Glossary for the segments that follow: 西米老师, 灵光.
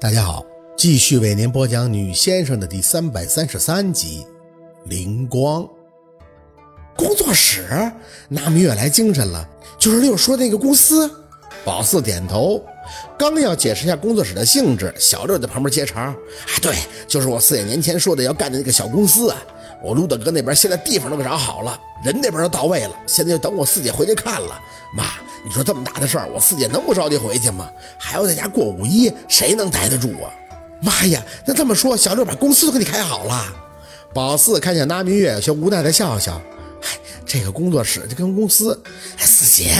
大家好，继续为您播讲女先生的第333集灵光。工作室？那米越来精神了，96说的那个公司？宝四点头，刚要解释一下工作室的性质，小六在旁边接茬：啊，对，就是我4年前说的要干的那个小公司啊，我卢大哥那边现在地方都给找好了，人那边都到位了，现在就等我四姐回去看了。妈，你说这么大的事儿，我四姐能不着急回去吗？还要在家过5.1，谁能待得住啊？妈呀，那这么说，小六把公司都给你开好了？宝四看见拉明月，有些无奈的笑笑：这个工作室就跟公司。四姐，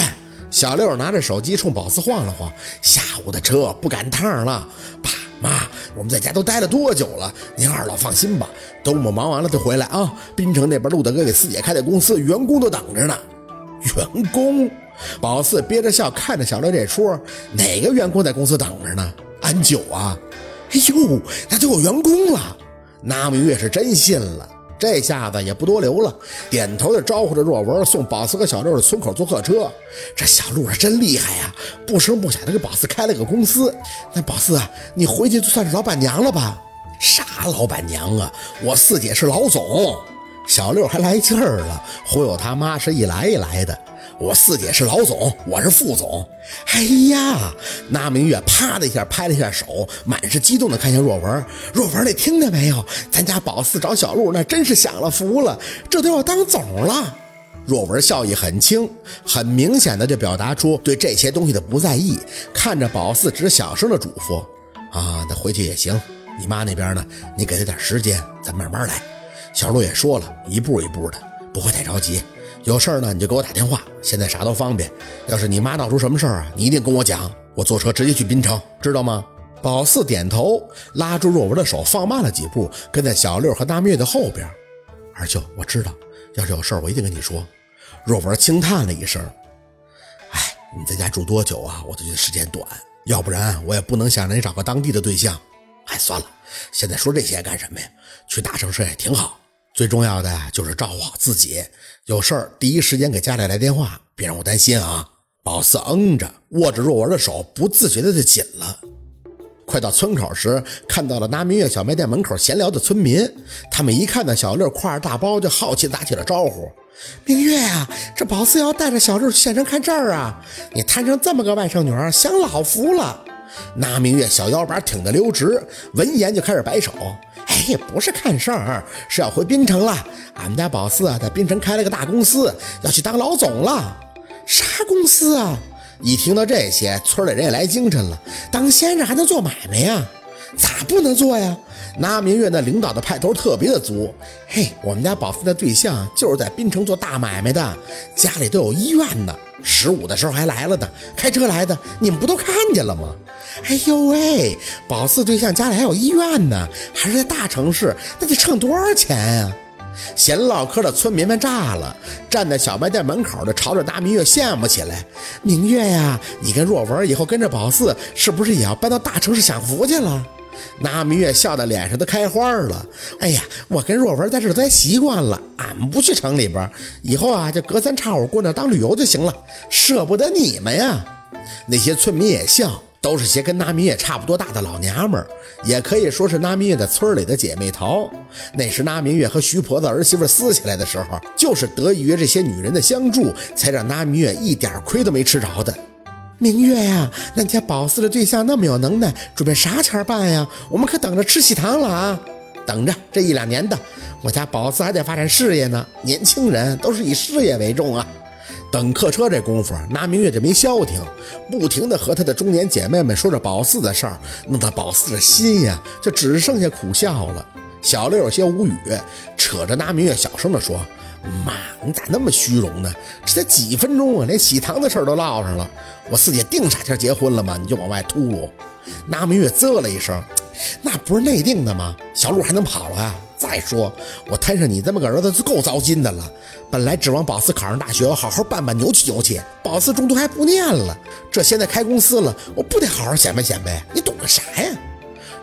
小六拿着手机冲宝四晃了晃：下午的车不赶趟了。爸妈，我们在家都待了多久了？您二老放心吧，等我忙完了就回来啊。滨城那边陆大哥给四姐开的公司，员工都等着呢。员工？宝四憋着笑看着小六这出，哪个员工在公司等着呢？安九啊？哎呦，那就有员工了。那明月是真信了，这下子也不多留了，点头就招呼着若文送宝四和小六的村口坐客车。这小六是真厉害呀，不声不响的给宝四开了个公司。那宝四啊，你回去就算是老板娘了吧？啥老板娘啊，我四姐是老总。小六还来劲儿了，忽悠他妈是一来一来的。我四姐是老总，我是副总。哎呀，那明月啪的一下拍了一下手，满是激动的看向若文：若文，你听见没有？咱家宝四找小鹿那真是享了福了，这都要当总了。若文笑意很轻，很明显的就表达出对这些东西的不在意，看着宝四只小声的嘱咐：啊，那回去也行，你妈那边呢，你给她点时间，咱慢慢来。小鹿也说了，一步一步的，不会太着急，有事儿呢你就给我打电话，现在啥都方便，要是你妈闹出什么事儿啊，你一定跟我讲，我坐车直接去滨城，知道吗？宝四点头，拉住若文的手放慢了几步，跟在小六和大蜜月的后边。二舅，我知道，要是有事儿我一定跟你说。若文轻叹了一声：哎，你在家住多久啊？我都觉得时间短，要不然我也不能想着你找个当地的对象。哎，算了，现在说这些干什么呀？去大城市也挺好，最重要的就是照顾好自己，有事儿第一时间给家里来电话，别让我担心啊。宝四着握着若文的手，不自觉的就紧了。快到村口时，看到了拿明月小卖店门口闲聊的村民，他们一看到小六挎着大包，就好奇地打起了招呼：明月啊，这宝四要带着小六去县城看这儿啊，你摊上这么个外甥女儿，享老福了。那明月小腰板挺得溜直，闻言就开始摆手：哎，不是看事儿，是要回滨城了。俺们家宝四啊，在滨城开了个大公司，要去当老总了。啥公司啊？一听到这些，村里人也来精神了，当先生还能做买卖呀？咋不能做呀？那明月那领导的派头特别的足：嘿，我们家宝四的对象就是在滨城做大买卖的，家里都有医院呢，15的时候还来了呢，开车来的，你们不都看见了吗？哎呦喂，宝四对象家里还有医院呢，还是在大城市，那得挣多少钱啊？闲唠嗑的村民们炸了，站在小卖店门口的朝着大明月羡慕起来：明月呀，你跟若文以后跟着宝四，是不是也要搬到大城市享福去了？那明月笑得脸上都开花了：哎呀，我跟若文在这待习惯了，俺们不去城里边，以后啊就隔三差五过那当旅游就行了，舍不得你们呀。那些村民也笑，都是些跟那明月差不多大的老娘们儿，也可以说是那明月在村里的姐妹淘。那时那明月和徐婆子儿媳妇撕起来的时候，就是得益于这些女人的相助，才让那明月一点亏都没吃着的。明月呀，那家宝四的对象那么有能耐，准备啥钱办呀？我们可等着吃喜糖了啊！等着，这1-2年的，我家宝四还得发展事业呢。年轻人都是以事业为重啊。等客车这功夫，拿明月就没消停，不停地和他的中年姐妹们说着宝四的事儿，弄得宝四的心呀，就只剩下苦笑了。小六有些无语，扯着拿明月小声地说：妈，你咋那么虚荣呢？这才几分钟啊，连喜糖的事儿都落上了。我四姐定啥前结婚了吗？你就往外秃噜。那明月啧了一声：那不是内定的吗？小鹿还能跑了啊？再说我摊上你这么个儿子就够糟心的了，本来指望宝四考上大学，我好好办办牛气牛气，宝四中途还不念了，这现在开公司了，我不得好好显摆显摆？你懂个啥呀？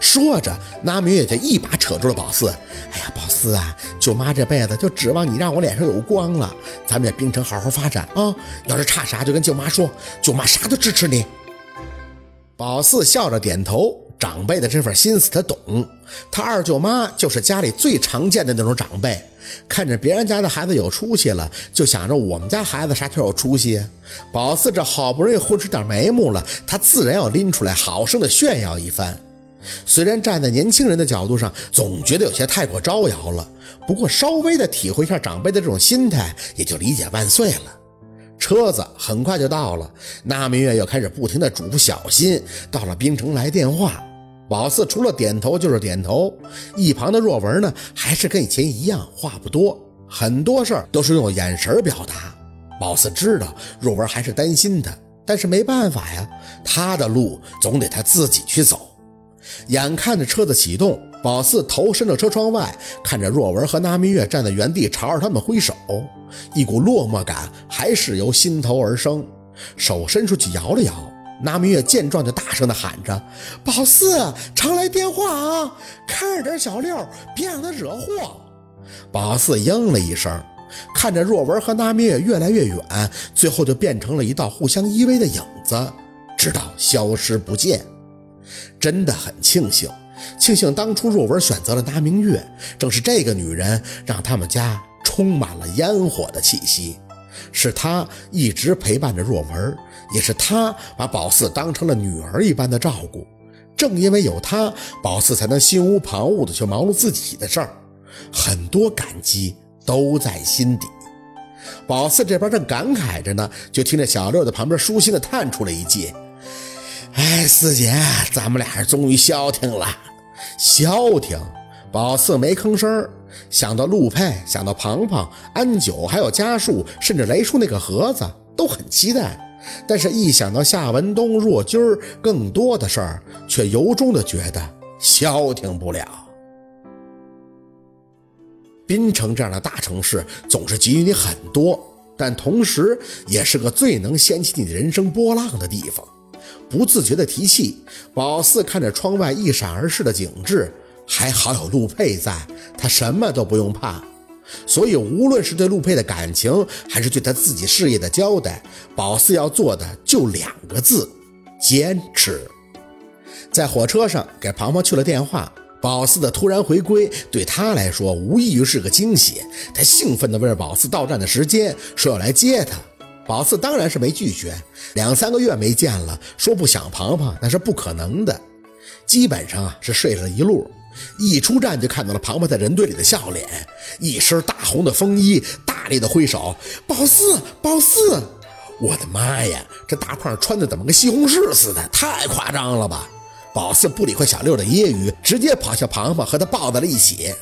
说着，那明月就一把扯住了宝四：哎呀，宝四啊，舅妈这辈子就指望你让我脸上有光了，咱们在冰城好好发展啊、要是差啥就跟舅妈说，舅妈啥都支持你。宝四笑着点头，长辈的这份心思他懂。他二舅妈就是家里最常见的那种长辈，看着别人家的孩子有出息了，就想着我们家孩子啥时候有出息。宝四这好不容易混出点眉目了，他自然要拎出来好生的炫耀一番。虽然站在年轻人的角度上总觉得有些太过招摇了，不过稍微的体会一下长辈的这种心态，也就理解万岁了。车子很快就到了，那明月又开始不停的嘱咐小心。到了冰城来电话，宝四除了点头就是点头。一旁的若文呢，还是跟以前一样，话不多，很多事儿都是用眼神表达。宝四知道若文还是担心他，但是没办法呀，他的路总得他自己去走。眼看着车子启动，宝四头伸到车窗外，看着若文和那蜜月站在原地朝着他们挥手，一股落寞感还是由心头而生。手伸出去摇了摇，那蜜月见状就大声地喊着：“宝四，常来电话啊，看着点小六，别让他惹祸。”宝四应了一声，看着若文和那蜜月越来越远，最后就变成了一道互相依偎的影子，直到消失不见。真的很庆幸，庆幸当初若文选择了那明月，正是这个女人让他们家充满了烟火的气息，是她一直陪伴着若文，也是她把宝四当成了女儿一般的照顾。正因为有她，宝四才能心无旁骛地去忙碌自己的事儿，很多感激都在心底。宝四这边正感慨着呢，就听着小六在旁边舒心地叹出了一句：“哎，四姐，咱们俩终于消停了。”消停？宝四没吭声。想到陆佩，想到庞庞、安九，还有家树，甚至雷叔那个盒子，都很期待。但是一想到夏文东、若君儿更多的事儿，却由衷的觉得消停不了。滨城这样的大城市总是给予你很多，但同时也是个最能掀起你的人生波浪的地方。不自觉的提气，宝四看着窗外一闪而逝的景致，还好有陆佩在，他什么都不用怕。所以无论是对陆佩的感情，还是对他自己事业的交代，宝四要做的就两个字：坚持。在火车上给庞庞去了电话，宝四的突然回归对他来说无异于是个惊喜。他兴奋地问宝四到站的时间，说要来接他。宝四当然是没拒绝，2-3个月没见了，说不想庞庞那是不可能的。基本上是睡了一路，一出站就看到了庞庞在人堆里的笑脸，一身大红的风衣，大力的挥手：“宝四，宝四！”我的妈呀，这大胖穿的怎么跟西红柿似的，太夸张了吧！宝四不理会小六的揶揄，直接跑向庞庞和他抱在了一起。